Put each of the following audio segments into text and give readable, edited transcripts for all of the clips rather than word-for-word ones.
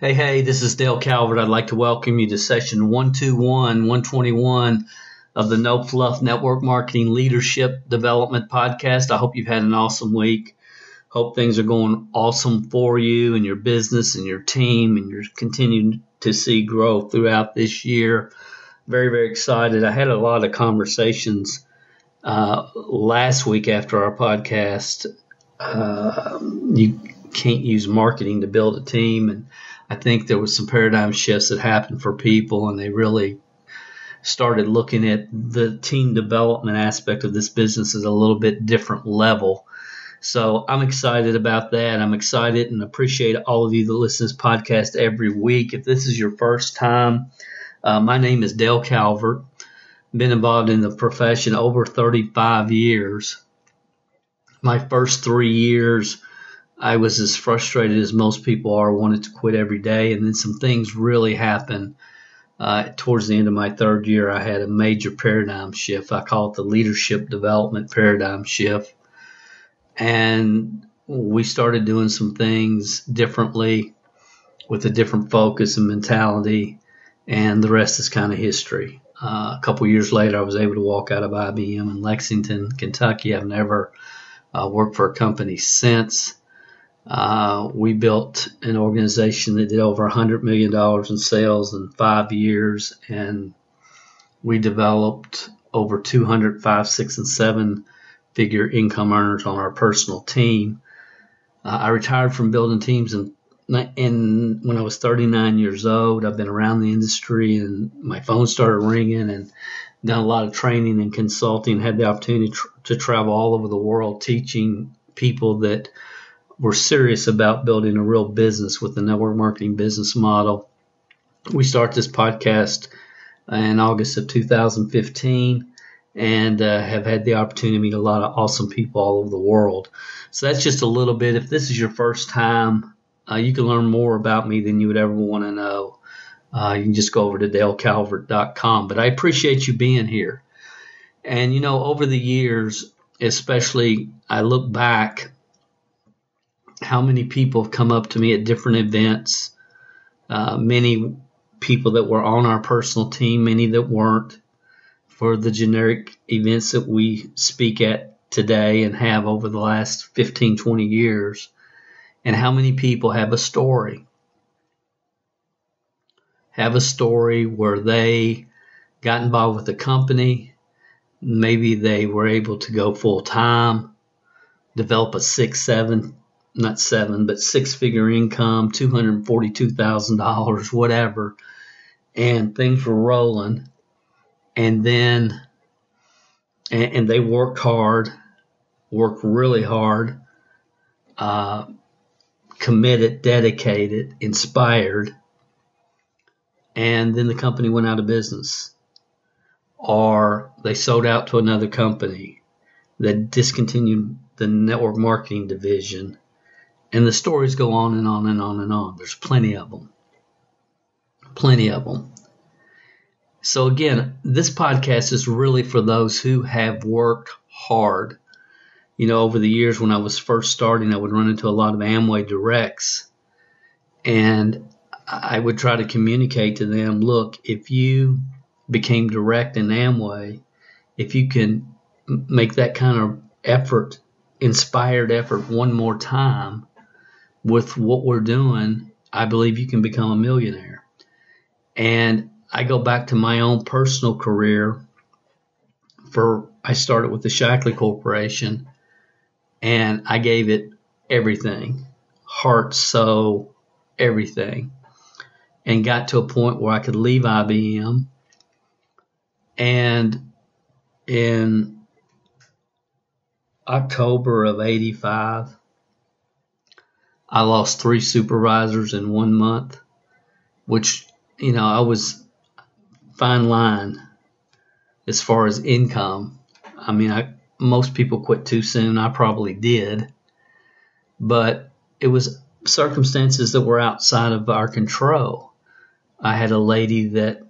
Hey, this is Dale Calvert. I'd like to welcome you to session 121 of the No Fluff Network Marketing Leadership Development Podcast. I hope you've had an awesome week. Hope things are going awesome for you and your business and your team, and you're continuing to see growth throughout this year. Very, very excited. I had a lot of conversations last week after our podcast. You can't use marketing to build a team, and I think there was some paradigm shifts that happened for people, and they really started looking at the team development aspect of this business at a little bit different level. So I'm excited about that. I'm excited and appreciate all of you that listen to this podcast every week. If this is your first time, my name is Dale Calvert. Been involved in the profession over 35 years. My first 3 years, I was as frustrated as most people are, wanted to quit every day. And then some things really happened. Towards the end of my third year, I had a major paradigm shift. I call it the leadership development paradigm shift. And we started doing some things differently with a different focus and mentality. And the rest is kind of history. A couple years later, I was able to walk out of IBM in Lexington, Kentucky. I've never worked for a company since. We built an organization that did over $100 million in sales in 5 years, and we developed over 200 5-, 6-, and 7-figure income earners on our personal team. I retired from building teams when I was 39 years old. I've been around the industry, and my phone started ringing, and done a lot of training and consulting, had the opportunity to travel all over the world teaching people that we're serious about building a real business with the network marketing business model. We start this podcast in August of 2015 and have had the opportunity to meet a lot of awesome people all over the world. So that's just a little bit. If this is your first time, you can learn more about me than you would ever want to know. You can just go over to DaleCalvert.com. But I appreciate you being here. And, you know, over the years, especially I look back how many people have come up to me at different events, many people that were on our personal team, many that weren't, for the generic events that we speak at today and have over the last 15, 20 years, and how many people have a story where they got involved with the company, maybe they were able to go full-time, develop a 6-figure income, $242,000, whatever, and things were rolling. And then, and they worked really hard, committed, dedicated, inspired, and then the company went out of business, or they sold out to another company that discontinued the network marketing division. And the stories go on and on and on and on. There's plenty of them. So again, this podcast is really for those who have worked hard. You know, over the years when I was first starting, I would run into a lot of Amway directs. And I would try to communicate to them, look, if you became direct in Amway, if you can make that kind of effort, inspired effort one more time, with what we're doing, I believe you can become a millionaire. And I go back to my own personal career. I started with the Shaklee Corporation, and I gave it everything, heart, soul, everything, and got to a point where I could leave IBM. And in October of 85, I lost 3 supervisors in 1 month, which, you know, I was fine line as far as income. I mean, most people quit too soon. I probably did. But it was circumstances that were outside of our control. I had a lady that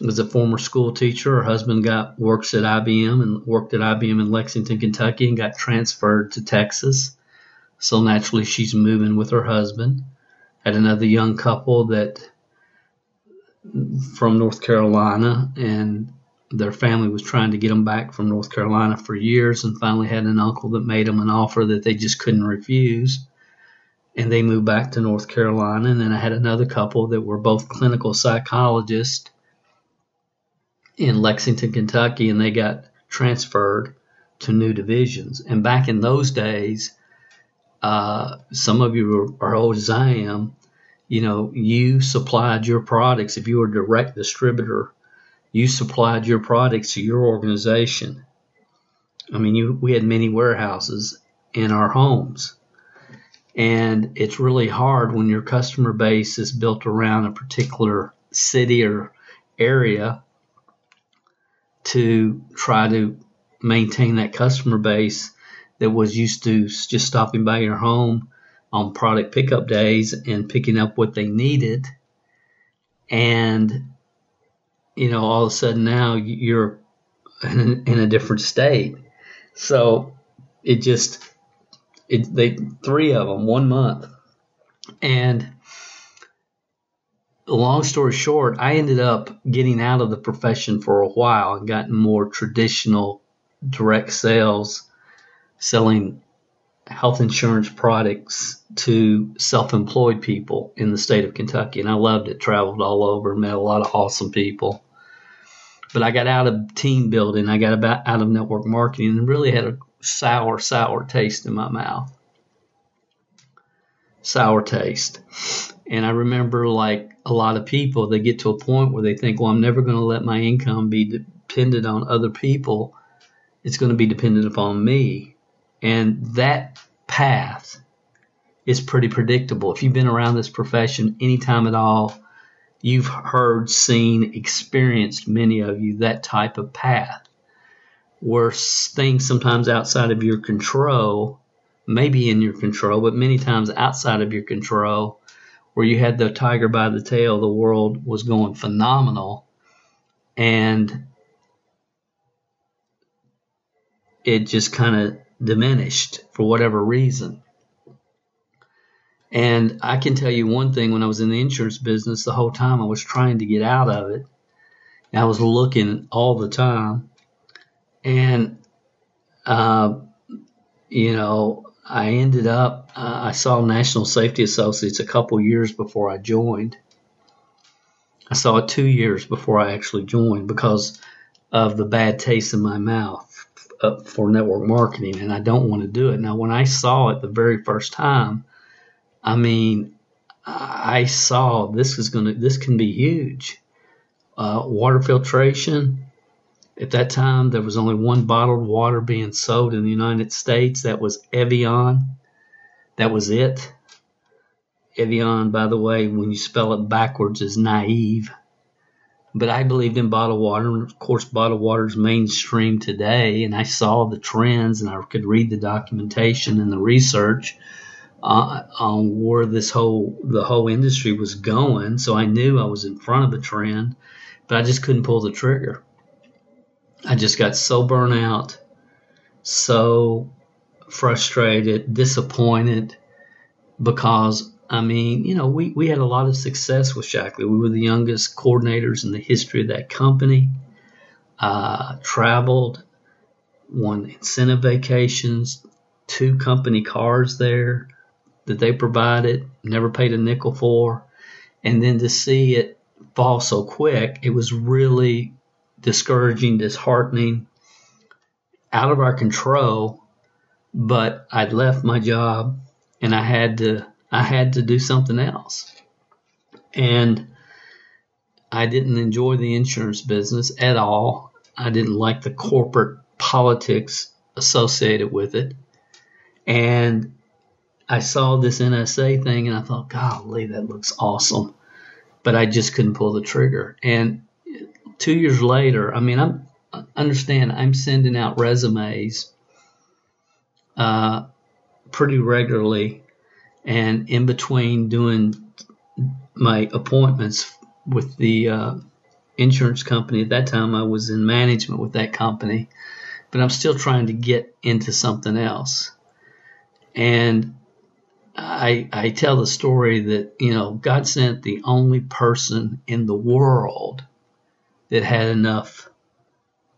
was a former school teacher. Her husband worked at IBM in Lexington, Kentucky, and got transferred to Texas. So naturally, she's moving with her husband. Had another young couple that from North Carolina, and their family was trying to get them back from North Carolina for years, and finally had an uncle that made them an offer that they just couldn't refuse. And they moved back to North Carolina. And then I had another couple that were both clinical psychologists in Lexington, Kentucky, and they got transferred to new divisions. And back in those days, some of you are old as I am, you know, you supplied your products. If you were a direct distributor, you supplied your products to your organization. I mean, we had many warehouses in our homes. And it's really hard when your customer base is built around a particular city or area to try to maintain that customer base that was used to just stopping by your home on product pickup days and picking up what they needed. And, you know, all of a sudden now you're in a different state. So it just... They three of them, 1 month. And long story short, I ended up getting out of the profession for a while and gotten more traditional direct sales, selling health insurance products to self-employed people in the state of Kentucky. And I loved it, traveled all over, met a lot of awesome people. But I got out of team building. I got out of network marketing and really had a sour taste in my mouth. Sour taste. And I remember, like a lot of people, they get to a point where they think, well, I'm never going to let my income be dependent on other people. It's going to be dependent upon me. And that path is pretty predictable. If you've been around this profession any time at all, you've heard, seen, experienced, many of you, that type of path, where things sometimes outside of your control, maybe in your control, but many times outside of your control, where you had the tiger by the tail, the world was going phenomenal, and it just kind of diminished for whatever reason. And I can tell you one thing, when I was in the insurance business, the whole time I was trying to get out of it, I was looking all the time. And, you know, I ended up, I saw National Safety Associates a couple years before I joined. I saw it 2 years before I actually joined because of the bad taste in my mouth for network marketing, and I don't want to do it. Now, when I saw it the very first time, I mean, I saw this can be huge. Water filtration. At that time, there was only one bottled water being sold in the United States. That was Evian. That was it. Evian, by the way, when you spell it backwards, is naive. But I believed in bottled water. And, of course, bottled water is mainstream today. And I saw the trends, and I could read the documentation and the research on where the whole industry was going. So I knew I was in front of a trend, but I just couldn't pull the trigger. I just got so burnt out, so frustrated, disappointed, because, I mean, you know, we had a lot of success with Shaklee. We were the youngest coordinators in the history of that company, traveled, won incentive vacations, 2 company cars there that they provided, never paid a nickel for. And then to see it fall so quick, it was really discouraging, disheartening, out of our control. But I'd left my job, and I had to do something else. And I didn't enjoy the insurance business at all. I didn't like the corporate politics associated with it. And I saw this NSA thing, and I thought, golly, that looks awesome. but I just couldn't pull the trigger. And 2 years later, I mean, I'm sending out resumes pretty regularly, and in between doing my appointments with the insurance company. At that time, I was in management with that company, but I'm still trying to get into something else. And I tell the story that, you know, God sent the only person in the world that had enough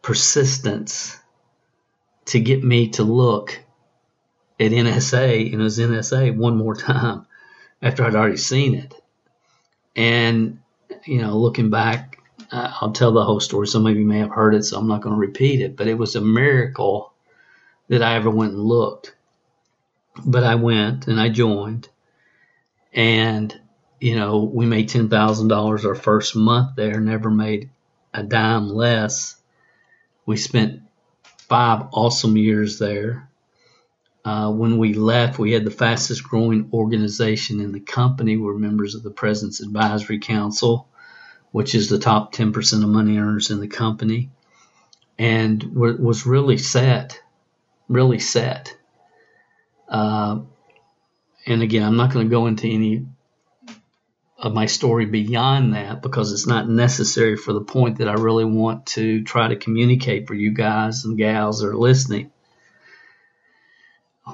persistence to get me to look at NSA, and it was NSA one more time after I'd already seen it. And, you know, looking back, I'll tell the whole story. Some of you may have heard it, so I'm not going to repeat it. But it was a miracle that I ever went and looked. But I went and I joined. And, you know, we made $10,000 our first month there, never made a dime less. We spent 5 awesome years there. When we left, we had the fastest growing organization in the company. We're members of the President's Advisory Council, which is the top 10% of money earners in the company. And was really set. And again, I'm not going to go into any of my story beyond that because it's not necessary for the point that I really want to try to communicate for you guys and gals that are listening.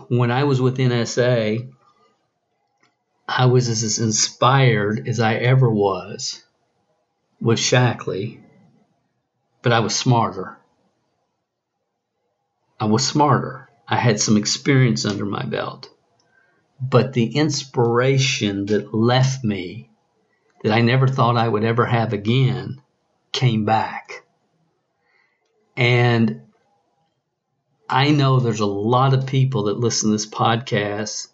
When I was with NSA, I was as inspired as I ever was with Shaklee, but I was smarter. I had some experience under my belt. But the inspiration that left me, that I never thought I would ever have again, came back. And I know there's a lot of people that listen to this podcast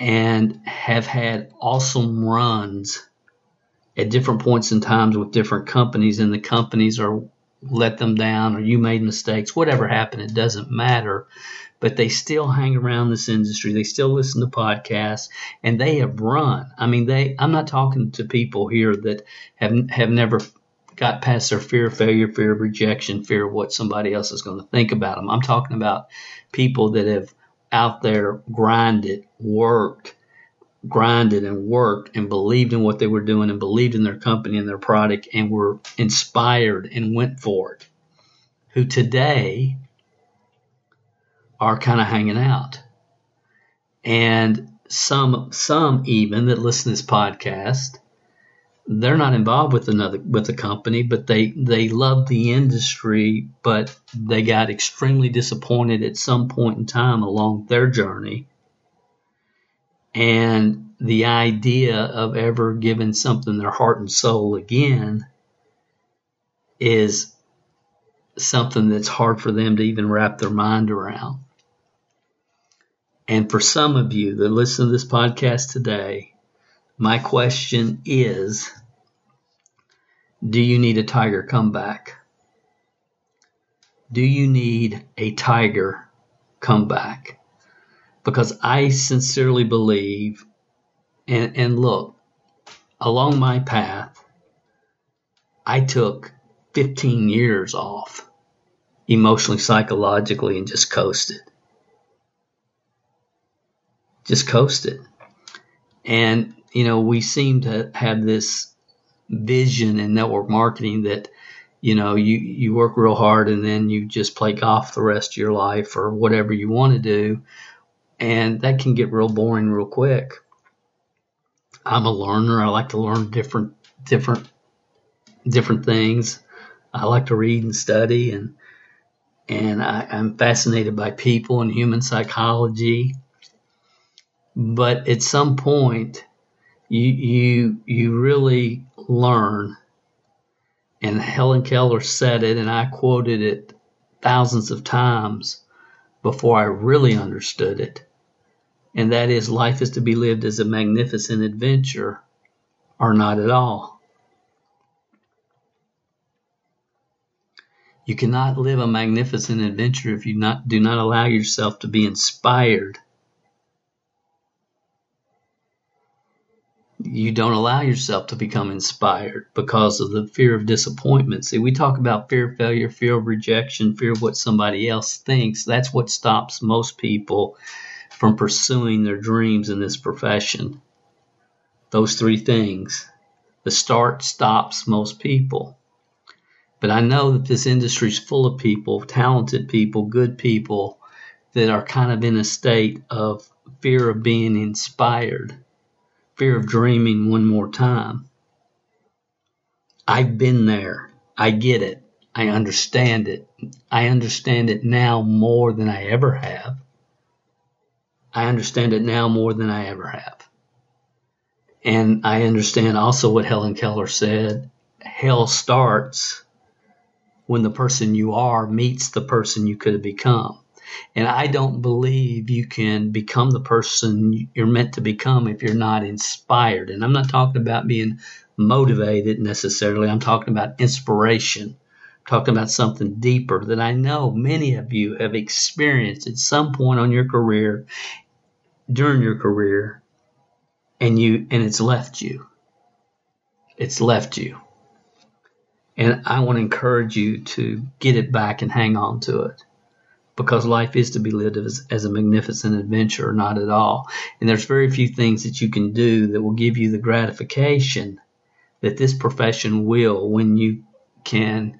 and have had awesome runs at different points in times with different companies, and the companies are let them down, or you made mistakes, whatever happened, it doesn't matter. But they still hang around this industry. They still listen to podcasts, and they have run. I mean, I'm not talking to people here that have never got past their fear of failure, fear of rejection, fear of what somebody else is going to think about them. I'm talking about people that have out there grinded and worked and believed in what they were doing and believed in their company and their product and were inspired and went for it, who today are kind of hanging out. And some even that listen to this podcast, they're not involved with the company, but they love the industry, but they got extremely disappointed at some point in time along their journey. And the idea of ever giving something their heart and soul again is something that's hard for them to even wrap their mind around. And for some of you that listen to this podcast today, my question is, do you need a tiger comeback? Do you need a tiger comeback? Because I sincerely believe, and look, along my path, I took 15 years off emotionally, psychologically, and just coasted. And you know, we seem to have this vision in network marketing that, you know, you work real hard and then you just play golf the rest of your life or whatever you want to do. And that can get real boring real quick. I'm a learner. I like to learn different things. I like to read and study, and I'm fascinated by people and human psychology. But at some point, you really learn, and Helen Keller said it, and I quoted it thousands of times before I really understood it, and that is, life is to be lived as a magnificent adventure or not at all. You cannot live a magnificent adventure if you do not allow yourself to be inspired. You don't allow yourself to become inspired because of the fear of disappointment. See, we talk about fear of failure, fear of rejection, fear of what somebody else thinks. That's what stops most people from pursuing their dreams in this profession. Those three things. The start stops most people. But I know that this industry is full of people, talented people, good people, that are kind of in a state of fear of being inspired, fear of dreaming one more time. I've been there. I get it. I understand it. I understand it now more than I ever have. I understand it now more than I ever have. And I understand also what Helen Keller said. Hell starts when the person you are meets the person you could have become. And I don't believe you can become the person you're meant to become if you're not inspired. And I'm not talking about being motivated necessarily. I'm talking about inspiration. I'm talking about something deeper that I know many of you have experienced at some point on your career, during your career, and it's left you. It's left you. And I want to encourage you to get it back and hang on to it. Because life is to be lived as a magnificent adventure, not at all. And there's very few things that you can do that will give you the gratification that this profession will when you can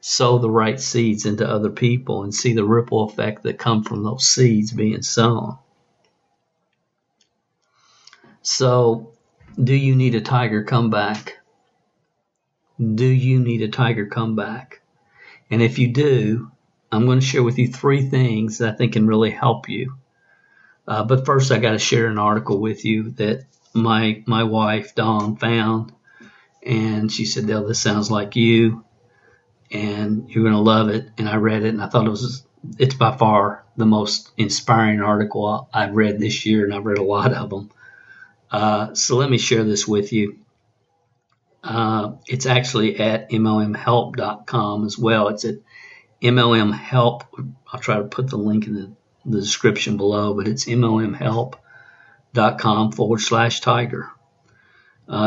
sow the right seeds into other people and see the ripple effect that come from those seeds being sown. So, do you need a tiger comeback? Do you need a tiger comeback? And if you do, I'm going to share with you three things that I think can really help you. But first, I got to share an article with you that my wife, Dawn, found. And she said, Dale, this sounds like you. And you're going to love it. And I read it, and I thought it's by far the most inspiring article I've read this year, and I've read a lot of them. So let me share this with you. It's actually at mlmhelp.com as well. It's at MLM Help. I'll try to put the link in the description below, but it's mlmhelp.com/tiger.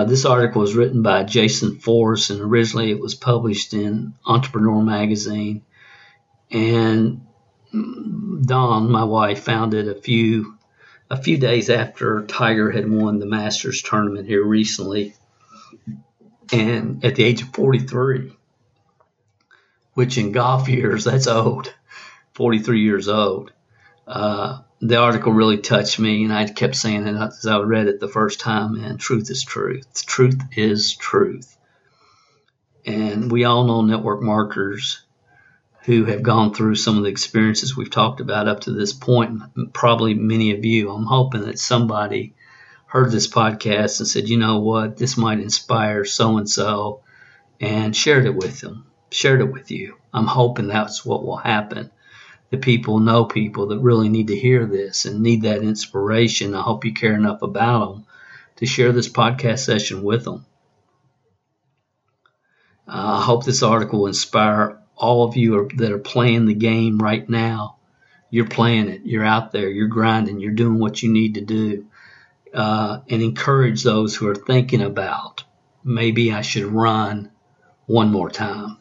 This article was written by Jason Forrest, and originally it was published in Entrepreneur Magazine. And Dawn, my wife, found it a few days after Tiger had won the Masters Tournament here recently, and at the age of 43. Which in golf years, that's old, 43 years old. The article really touched me, and I kept saying it as I read it the first time, man, truth is truth. Truth is truth. And we all know network marketers who have gone through some of the experiences we've talked about up to this point, and probably many of you. I'm hoping that somebody heard this podcast and said, you know what, this might inspire so-and-so, and shared it with them. Shared it with you. I'm hoping that's what will happen. The people know people that really need to hear this and need that inspiration. I hope you care enough about them to share this podcast session with them. I hope this article will inspire all of you that are playing the game right now. You're playing it. You're out there. You're grinding. You're doing what you need to do. And encourage those who are thinking about, maybe I should run one more time.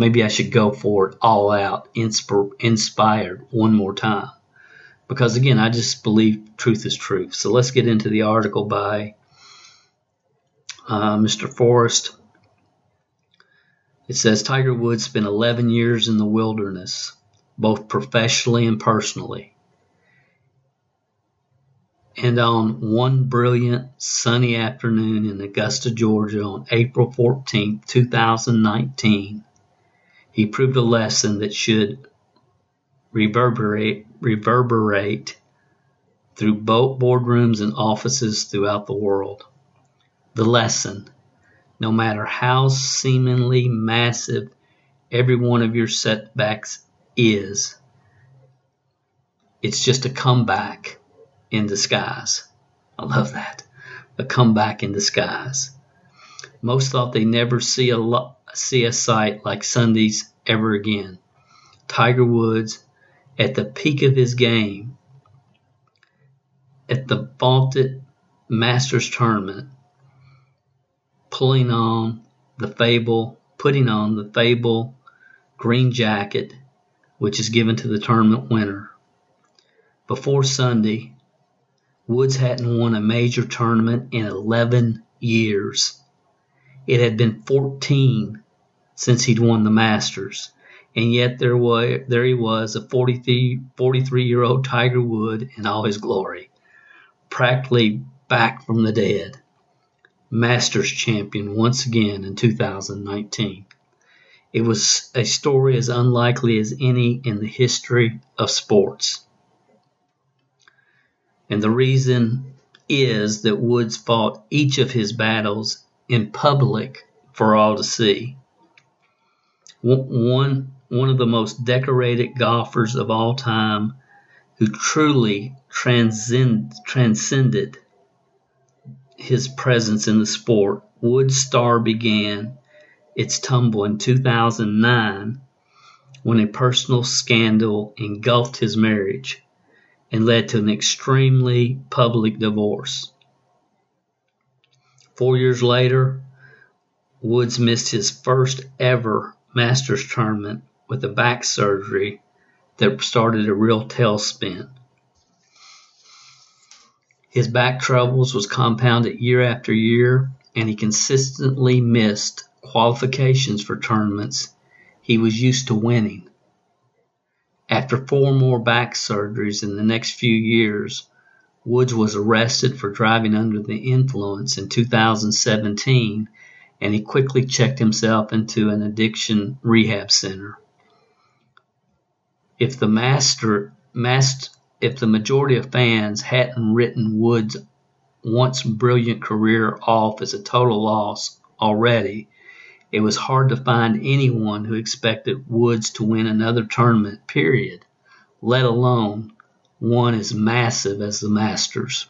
Maybe I should go for it all out, inspired one more time. Because, again, I just believe truth is truth. So let's get into the article by Mr. Forrest. It says, Tiger Woods spent 11 years in the wilderness, both professionally and personally. And on one brilliant sunny afternoon in Augusta, Georgia, on April 14, 2019, he proved a lesson that should reverberate through both boardrooms and offices throughout the world. The lesson, no matter how seemingly massive every one of your setbacks is, it's just a comeback in disguise. I love that. A comeback in disguise. Most thought they never see a sight like Sundays ever again. Tiger Woods, at the peak of his game, at the vaunted Masters Tournament, putting on the Fable green jacket, which is given to the tournament winner. Before Sunday, Woods hadn't won a major tournament in 11 years. It had been 14 since he'd won the Masters, and yet there he was, a 43-year-old Tiger Woods in all his glory, practically back from the dead. Masters champion once again in 2019. It was a story as unlikely as any in the history of sports. And the reason is that Woods fought each of his battles in public for all to see. One of the most decorated golfers of all time who truly transcended his presence in the sport, Woods' star began its tumble in 2009 when a personal scandal engulfed his marriage and led to an extremely public divorce. 4 years later, Woods missed his first ever Masters tournament with a back surgery that started a real tailspin. His back troubles was compounded year after year, and he consistently missed qualifications for tournaments he was used to winning. After four more back surgeries in the next few years, Woods was arrested for driving under the influence in 2017, and he quickly checked himself into an addiction rehab center. If the majority of fans hadn't written Woods' once brilliant career off as a total loss already, it was hard to find anyone who expected Woods to win another tournament, period, let alone one as massive as the Masters.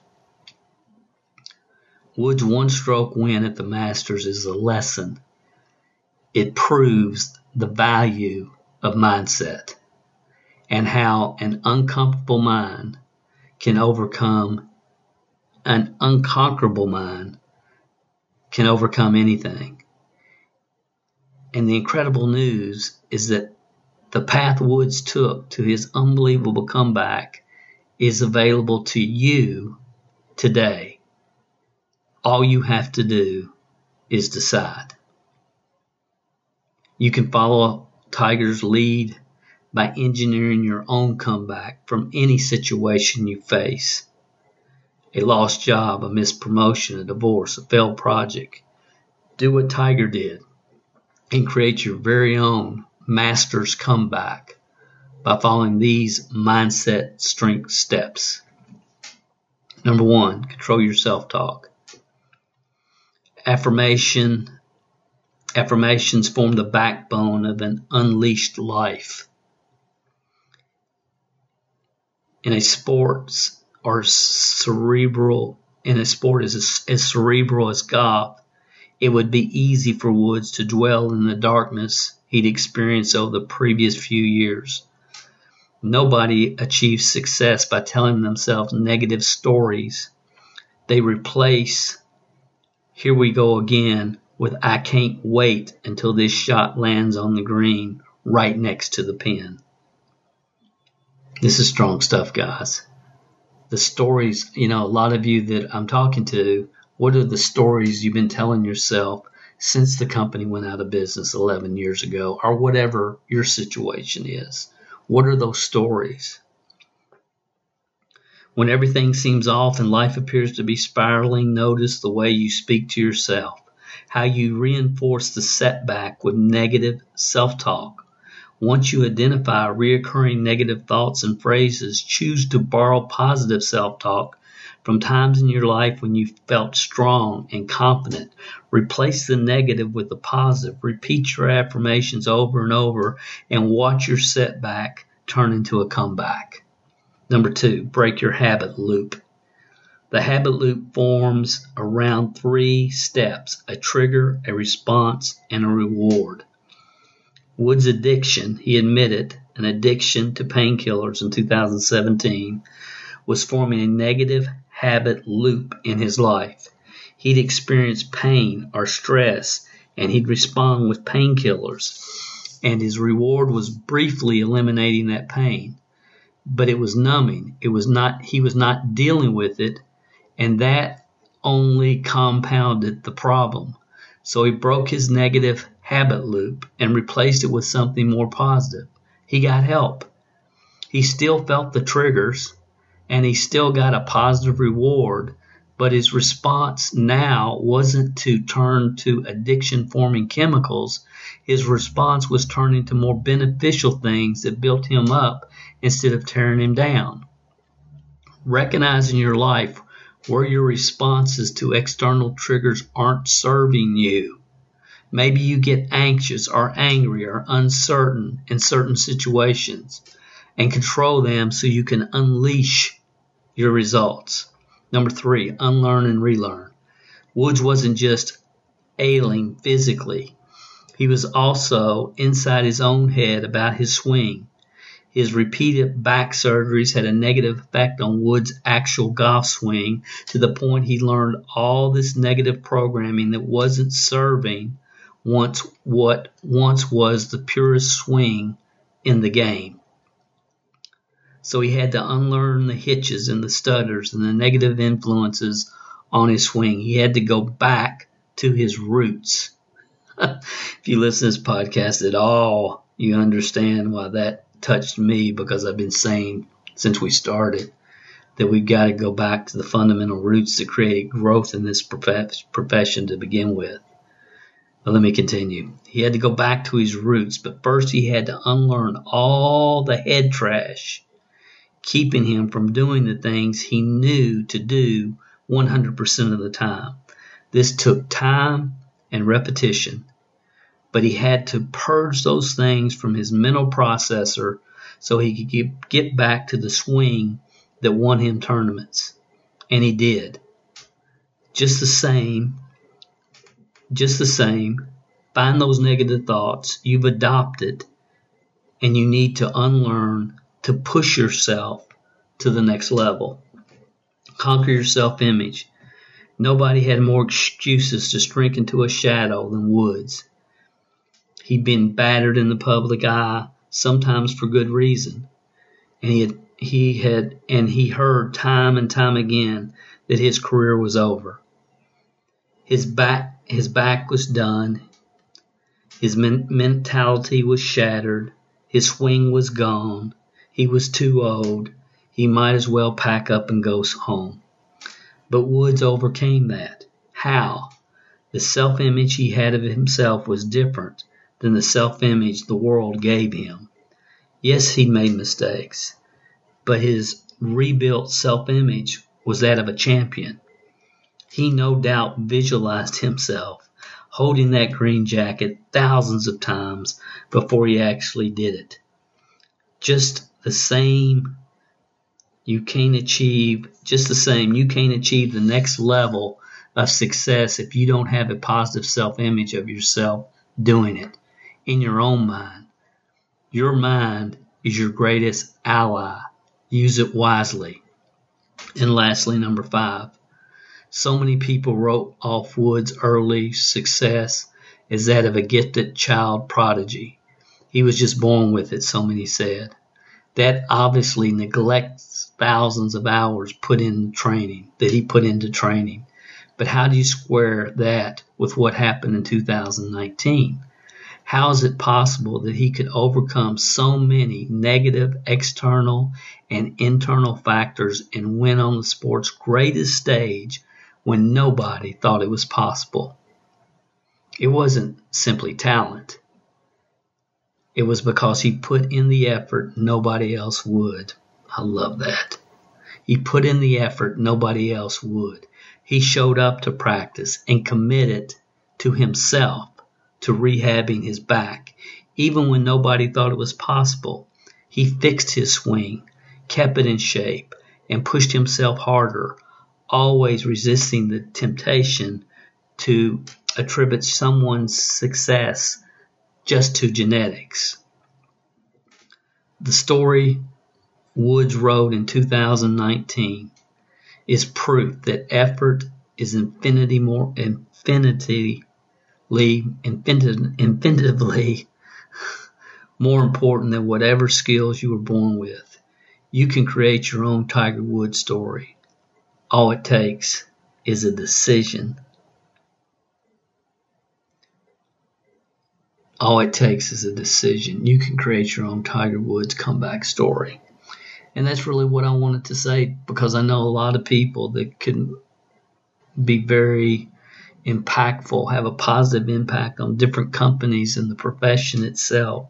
Woods' one-stroke win at the Masters is a lesson. It proves the value of mindset and how an uncomfortable mind can overcome an unconquerable mind can overcome anything. And the incredible news is that the path Woods took to his unbelievable comeback is available to you today. All you have to do is decide. You can follow Tiger's lead by engineering your own comeback from any situation you face. A lost job, a missed promotion, a divorce, a failed project. Do what Tiger did and create your very own Masters comeback by following these mindset strength steps. Number one, control your self-talk. Affirmations form the backbone of an unleashed life. In a sport as cerebral as golf, it would be easy for Woods to dwell in the darkness he'd experienced over the previous few years. Nobody achieves success by telling themselves negative stories. They replace "here we go again" with "I can't wait until this shot lands on the green right next to the pin." This is strong stuff, guys. The stories, a lot of you that I'm talking to, what are the stories you've been telling yourself since the company went out of business 11 years ago, or whatever your situation is? What are those stories? When everything seems off and life appears to be spiraling, notice the way you speak to yourself, how you reinforce the setback with negative self-talk. Once you identify reoccurring negative thoughts and phrases, choose to borrow positive self-talk from times in your life when you felt strong and confident. Replace the negative with the positive. Repeat your affirmations over and over and watch your setback turn into a comeback. Number two, break your habit loop. The habit loop forms around three steps: a trigger, a response, and a reward. Woods' addiction, he admitted, an addiction to painkillers in 2017, was forming a negative habit loop in his life. he'd experience pain or stress, and he'd respond with painkillers, and his reward was briefly eliminating that pain. But it was numbing. It was not. He was not dealing with it, and that only compounded the problem. So he broke his negative habit loop and replaced it with something more positive. He got help. He still felt the triggers, and he still got a positive reward, but his response now wasn't to turn to addiction-forming chemicals. His response was turning to more beneficial things that built him up instead of tearing him down. Recognizing your life where your responses to external triggers aren't serving you. Maybe you get anxious or angry or uncertain in certain situations, and control them so you can unleash your results. Number three, unlearn and relearn. Woods wasn't just ailing physically. He was also inside his own head about his swing. His repeated back surgeries had a negative effect on Woods' actual golf swing, to the point he learned all this negative programming that wasn't serving what once was the purest swing in the game. So he had to unlearn the hitches and the stutters and the negative influences on his swing. He had to go back to his roots. If you listen to this podcast at all, you understand why that touched me, because I've been saying since we started that we've got to go back to the fundamental roots that created growth in this profession to begin with. But let me continue. He had to go back to his roots, but first he had to unlearn all the head trash, keeping him from doing the things he knew to do 100% of the time. This took time and repetition, but he had to purge those things from his mental processor so he could get back to the swing that won him tournaments. And he did. Just the same, find those negative thoughts. You've adopted, and you need to unlearn to push yourself to the next level. Conquer your self-image. Nobody had more excuses to shrink into a shadow than Woods. He'd been battered in the public eye, sometimes for good reason, and he heard time and time again that his career was over. His back was done. His mentality was shattered. His swing was gone. He was too old. He might as well pack up and go home. But Woods overcame that. How? The self-image he had of himself was different than the self-image the world gave him. Yes, he made mistakes, but his rebuilt self-image was that of a champion. He no doubt visualized himself holding that green jacket thousands of times before he actually did it. Just the same, you can't achieve the next level of success if you don't have a positive self-image of yourself doing it in your own mind. Your mind is your greatest ally. Use it wisely. And lastly, number five, so many people wrote off Woods' early success as that of a gifted child prodigy. He was just born with it, so many said. That obviously neglects thousands of hours put into training. But how do you square that with what happened in 2019? How is it possible that he could overcome so many negative external and internal factors and win on the sport's greatest stage when nobody thought it was possible? It wasn't simply talent. It was because he put in the effort nobody else would. I love that. He put in the effort nobody else would. He showed up to practice and committed to himself to rehabbing his back. Even when nobody thought it was possible, he fixed his swing, kept it in shape, and pushed himself harder, always resisting the temptation to attribute someone's success just to genetics. The story Woods wrote in 2019 is proof that effort is infinitively more important than whatever skills you were born with. You can create your own Tiger Woods story. All it takes is a decision. All it takes is a decision. You can create your own Tiger Woods comeback story. And that's really what I wanted to say, because I know a lot of people that can be very impactful, have a positive impact on different companies and the profession itself,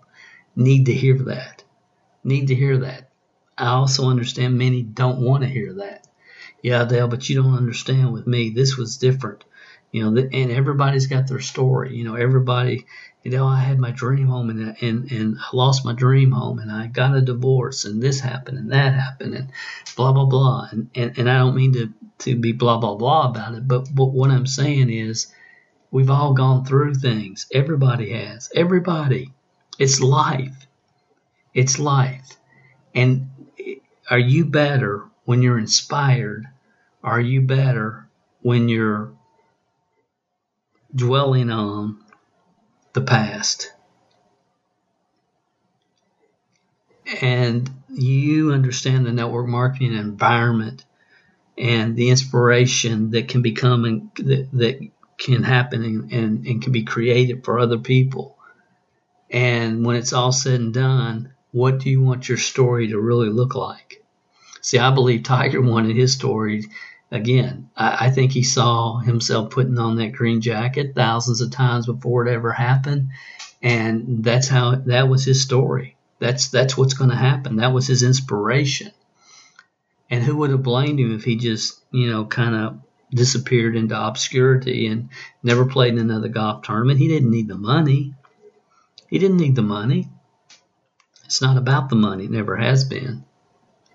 need to hear that. I also understand many don't want to hear that. Yeah, Dale, but you don't understand with me. This was different. You know, and everybody's got their story. You know, everybody, you know, I had my dream home and I lost my dream home and I got a divorce and this happened and that happened and blah, blah, blah. And I don't mean to be blah, blah, blah about it, but what I'm saying is we've all gone through things. Everybody has. Everybody. It's life. It's life. And are you better when you're inspired? Are you better when you're dwelling on the past? And you understand the network marketing environment and the inspiration that can become and that can happen and can be created for other people. And when it's all said and done, what do you want your story to really look like? See, I believe Tiger wanted his story. Again, I think he saw himself putting on that green jacket thousands of times before it ever happened. And that was his story. That's what's going to happen. That was his inspiration. And who would have blamed him if he just, you know, kind of disappeared into obscurity and never played in another golf tournament? He didn't need the money. It's not about the money. It never has been.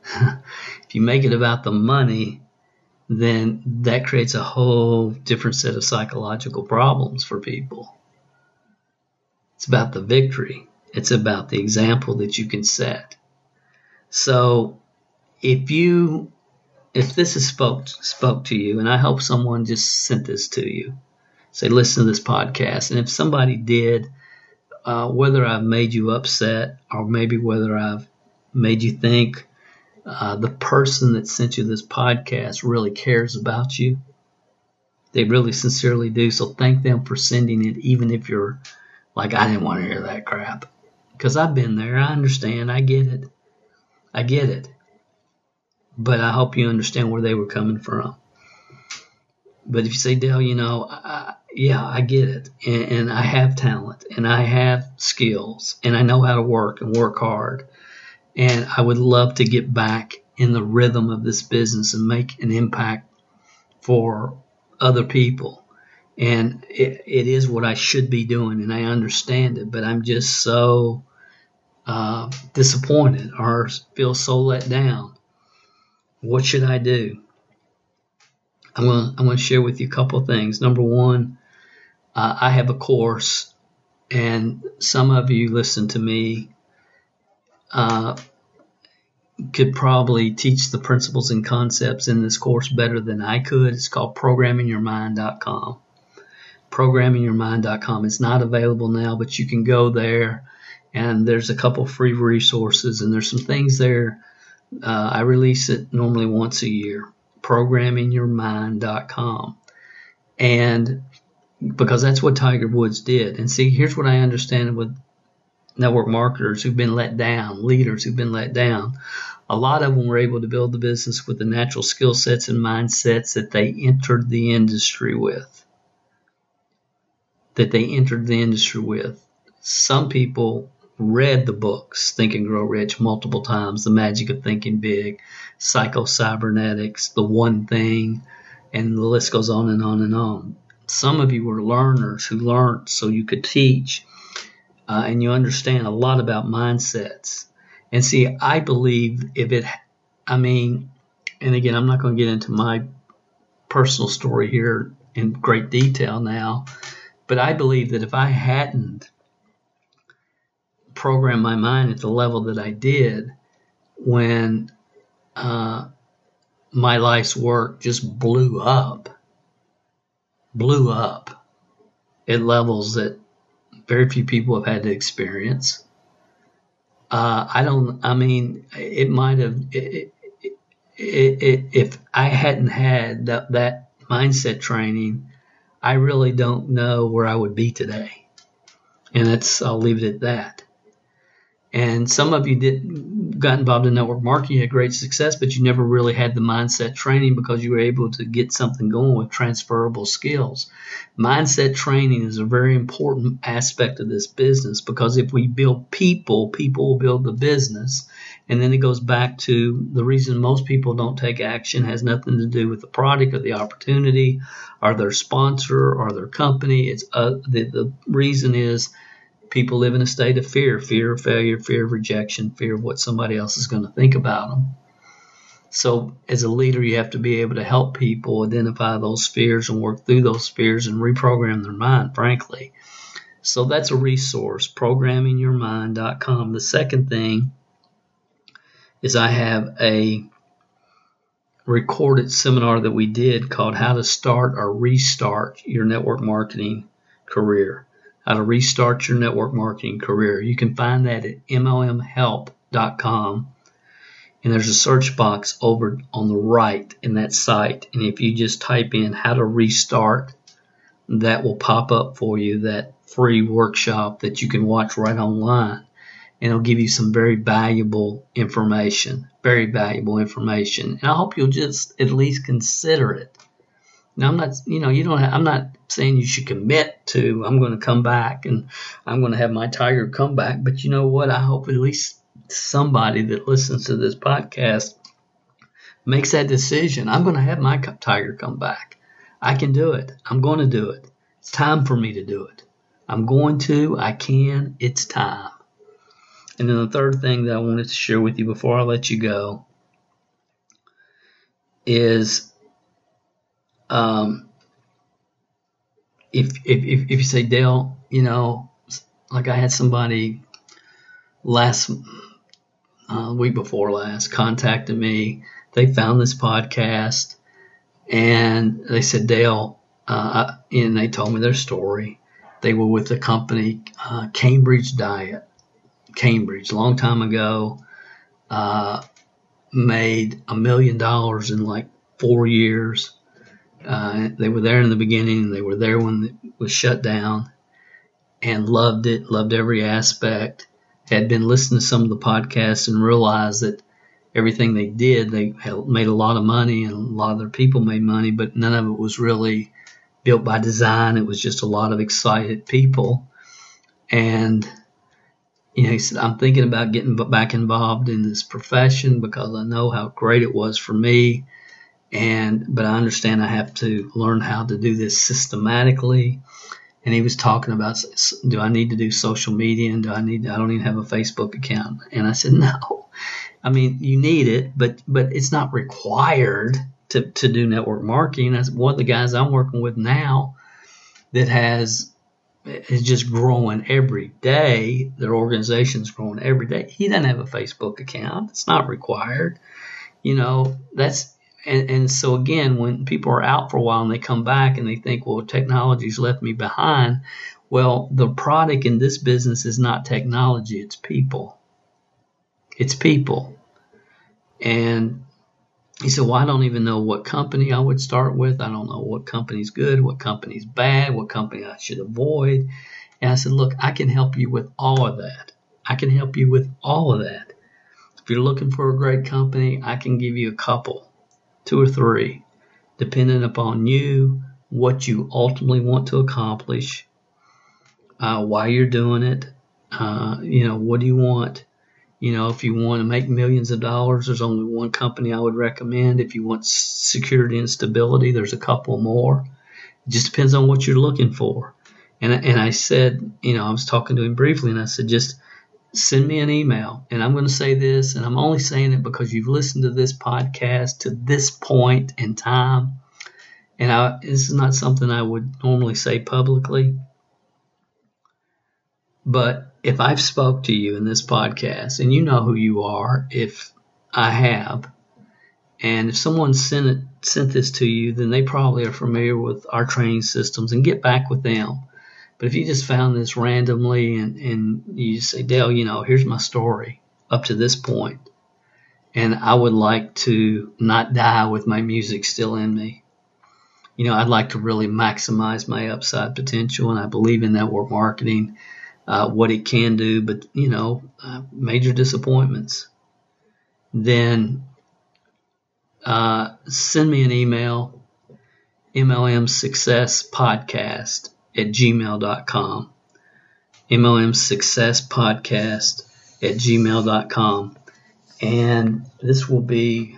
If you make it about the money, then that creates a whole different set of psychological problems for people. It's about the victory. It's about the example that you can set. So if this has spoke to you, and I hope someone just sent this to you, say, listen to this podcast. And if somebody did, whether I've made you upset or maybe whether I've made you think, the person that sent you this podcast really cares about you. They really sincerely do. So thank them for sending it, even if you're like, I didn't want to hear that crap. Because I've been there. I understand. I get it. But I hope you understand where they were coming from. But if you say, Dale, you know, I get it. And I have talent. And I have skills. And I know how to work and work hard. And I would love to get back in the rhythm of this business and make an impact for other people. And it is what I should be doing, and I understand it, but I'm just so disappointed or feel so let down. What should I do? I'm going to share with you a couple of things. Number one, I have a course, and some of you listen to me. Could probably teach the principles and concepts in this course better than I could. It's called ProgrammingYourMind.com. ProgrammingYourMind.com. It's not available now, but you can go there, and there's a couple free resources, and there's some things there. I release it normally once a year. ProgrammingYourMind.com. And because that's what Tiger Woods did. And see, here's what I understand with network marketers who've been let down, leaders who've been let down. A lot of them were able to build the business with the natural skill sets and mindsets that they entered the industry with. Some people read the books, Think and Grow Rich, multiple times, The Magic of Thinking Big, Psycho-Cybernetics, The One Thing, and the list goes on and on and on. Some of you were learners who learned so you could teach. And you understand a lot about mindsets. And see, I believe and again, I'm not going to get into my personal story here in great detail now, but I believe that if I hadn't programmed my mind at the level that I did when my life's work just blew up, blew up at levels that very few people have had to experience. It might have, if I hadn't had that mindset training, I really don't know where I would be today. And I'll leave it at that. And some of you got involved in network marketing, had great success, but you never really had the mindset training because you were able to get something going with transferable skills. Mindset training is a very important aspect of this business, because if we build people, people will build the business. And then it goes back to the reason most people don't take action has nothing to do with the product or the opportunity or their sponsor or their company. It's the reason is people live in a state of fear, fear of failure, fear of rejection, fear of what somebody else is going to think about them. So as a leader, you have to be able to help people identify those fears and work through those fears and reprogram their mind, frankly. So that's a resource, ProgrammingYourMind.com. The second thing is I have a recorded seminar that we did called How to Start or Restart Your Network Marketing Career. How to Restart Your Network Marketing Career. You can find that at mlmhelp.com. And there's a search box over on the right in that site. And if you just type in How to Restart, that will pop up for you, that free workshop that you can watch right online. And it'll give you some very valuable information, very valuable information. And I hope you'll just at least consider it. Now, I'm not, I'm not saying you should commit to, I'm going to come back and I'm going to have my Tiger come back. But you know what? I hope at least somebody that listens to this podcast makes that decision. I'm going to have my Tiger come back. I can do it. I'm going to do it. It's time for me to do it. I'm going to. I can. It's time. And then the third thing that I wanted to share with you before I let you go is if you say, Dale, like I had somebody last week before last contacted me. They found this podcast and they said, Dale, and they told me their story. They were with the company Cambridge Diet. Cambridge, a long time ago, made $1 million in like 4 years. They were there in the beginning. They were there when it was shut down and loved it, loved every aspect, had been listening to some of the podcasts and realized that everything they did, they made a lot of money and a lot of their people made money, but none of it was really built by design. It was just a lot of excited people. And he said, I'm thinking about getting back involved in this profession because I know how great it was for me, but I understand I have to learn how to do this systematically. And he was talking about, do I need to do social media, and I don't even have a Facebook account. And I said, no. I mean, you need it, but it's not required to do network marketing. That's one of the guys I'm working with now that is just growing every day. Their organization's growing every day. He doesn't have a Facebook account. It's not required. And so again, when people are out for a while and they come back and they think, well, technology's left me behind. Well, the product in this business is not technology. It's people. It's people. And he said, well, I don't even know what company I would start with. I don't know what company's good, what company's bad, what company I should avoid. And I said, look, I can help you with all of that. I can help you with all of that. If you're looking for a great company, I can give you a couple, 2 or 3, depending upon you, what you ultimately want to accomplish, why you're doing it, what do you want. If you want to make millions of dollars, there's only one company I would recommend. If you want security and stability, there's a couple more. It just depends on what you're looking for. And I said, I was talking to him briefly, and I said, just send me an email. And I'm going to say this, and I'm only saying it because you've listened to this podcast to this point in time. And this is not something I would normally say publicly. But if I've spoke to you in this podcast, and you know who you are, if I have, and if someone sent it sent this to you, then they probably are familiar with our training systems, and get back with them. But if you just found this randomly and you say, Dale, you know, here's my story up to this point, and I would like to not die with my music still in me. You know, I'd like to really maximize my upside potential, and I believe in network marketing, what it can do, but, you know, major disappointments. Then send me an email, mlmsuccesspodcast@gmail.com, mlmsuccesspodcast@gmail.com. And this will be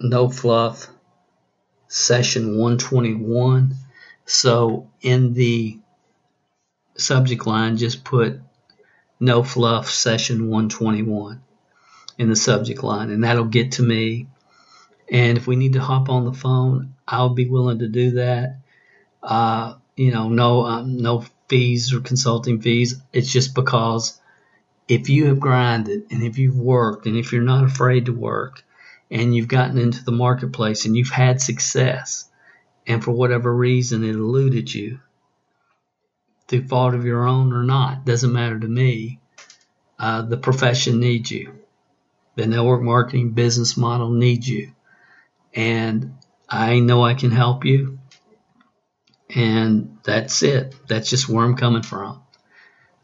No Fluff session 121. So in the subject line, just put No Fluff session 121 in the subject line, and that'll get to me. And if we need to hop on the phone, I'll be willing to do that. You know, no fees or consulting fees. It's just because if you have grinded, and if you've worked, and if you're not afraid to work, and you've gotten into the marketplace and you've had success, and for whatever reason it eluded you, through fault of your own or not, doesn't matter to me, the profession needs you. The network marketing business model needs you. And I know I can help you. And that's it. That's just where I'm coming from.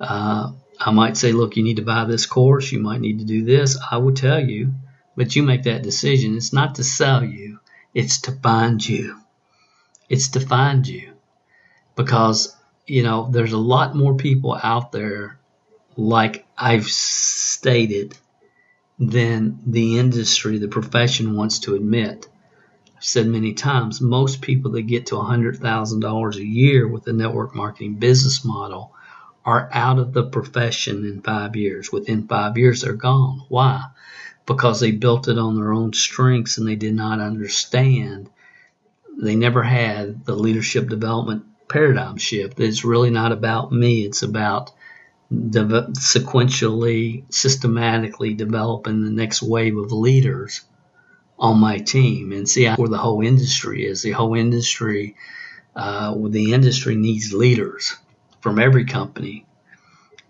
I might say, look, you need to buy this course. You might need to do this. I will tell you, but you make that decision. It's not to sell you. It's to find you. It's to find you. Because, you know, there's a lot more people out there, like I've stated, than the industry, the profession wants to admit. I've said many times, most people that get to $100,000 a year with a network marketing business model are out of the profession in 5 years. Within 5 years, they're gone. Why? Because they built it on their own strengths, and they did not understand. They never had the leadership development paradigm shift. It's really not about me. It's about sequentially, systematically developing the next wave of leaders on my team. And see where the whole industry is. The whole industry, the industry needs leaders from every company.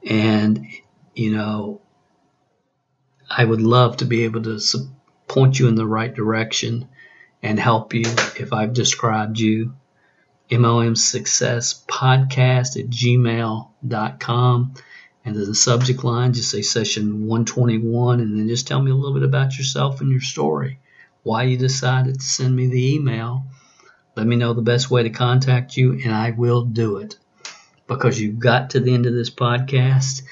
And, you know, I would love to be able to point you in the right direction and help you if I've described you. mlmsuccesspodcast@gmail.com, and in the subject line, just say session 121, and then just tell me a little bit about yourself and your story, why you decided to send me the email. Let me know the best way to contact you, and I will do it, because you've got to the end of this podcast.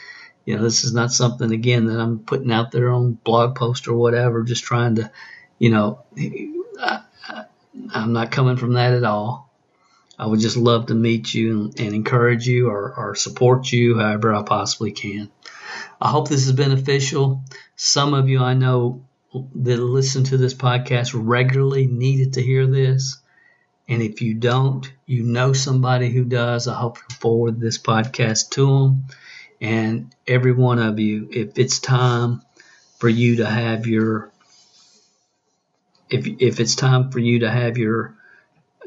You know, this is not something, again, that I'm putting out there on blog post or whatever, just trying to, you know, I'm not coming from that at all. I would just love to meet you and encourage you or support you however I possibly can. I hope this is beneficial. Some of you I know that listen to this podcast regularly needed to hear this. And if you don't, you know somebody who does. I hope you forward this podcast to them. And every one of you, if it's time for you to have your if it's time for you to have your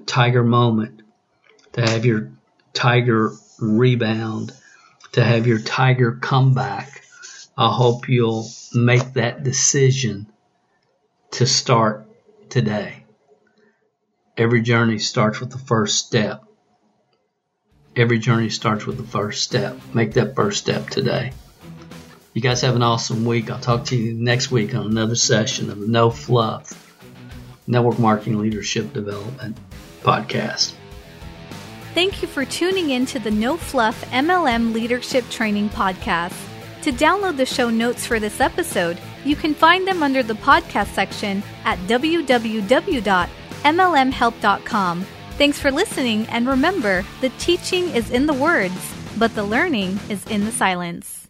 tiger moment, to have your tiger rebound, to have your tiger comeback, I hope you'll make that decision to start today. Every journey starts with the first step. Every journey starts with the first step. Make that first step today. You guys have an awesome week. I'll talk to you next week on another session of No Fluff, Network Marketing Leadership Development Podcast. Thank you for tuning in to the No Fluff MLM Leadership Training Podcast. To download the show notes for this episode, you can find them under the podcast section at www.mlmhelp.com. Thanks for listening, and remember, the teaching is in the words, but the learning is in the silence.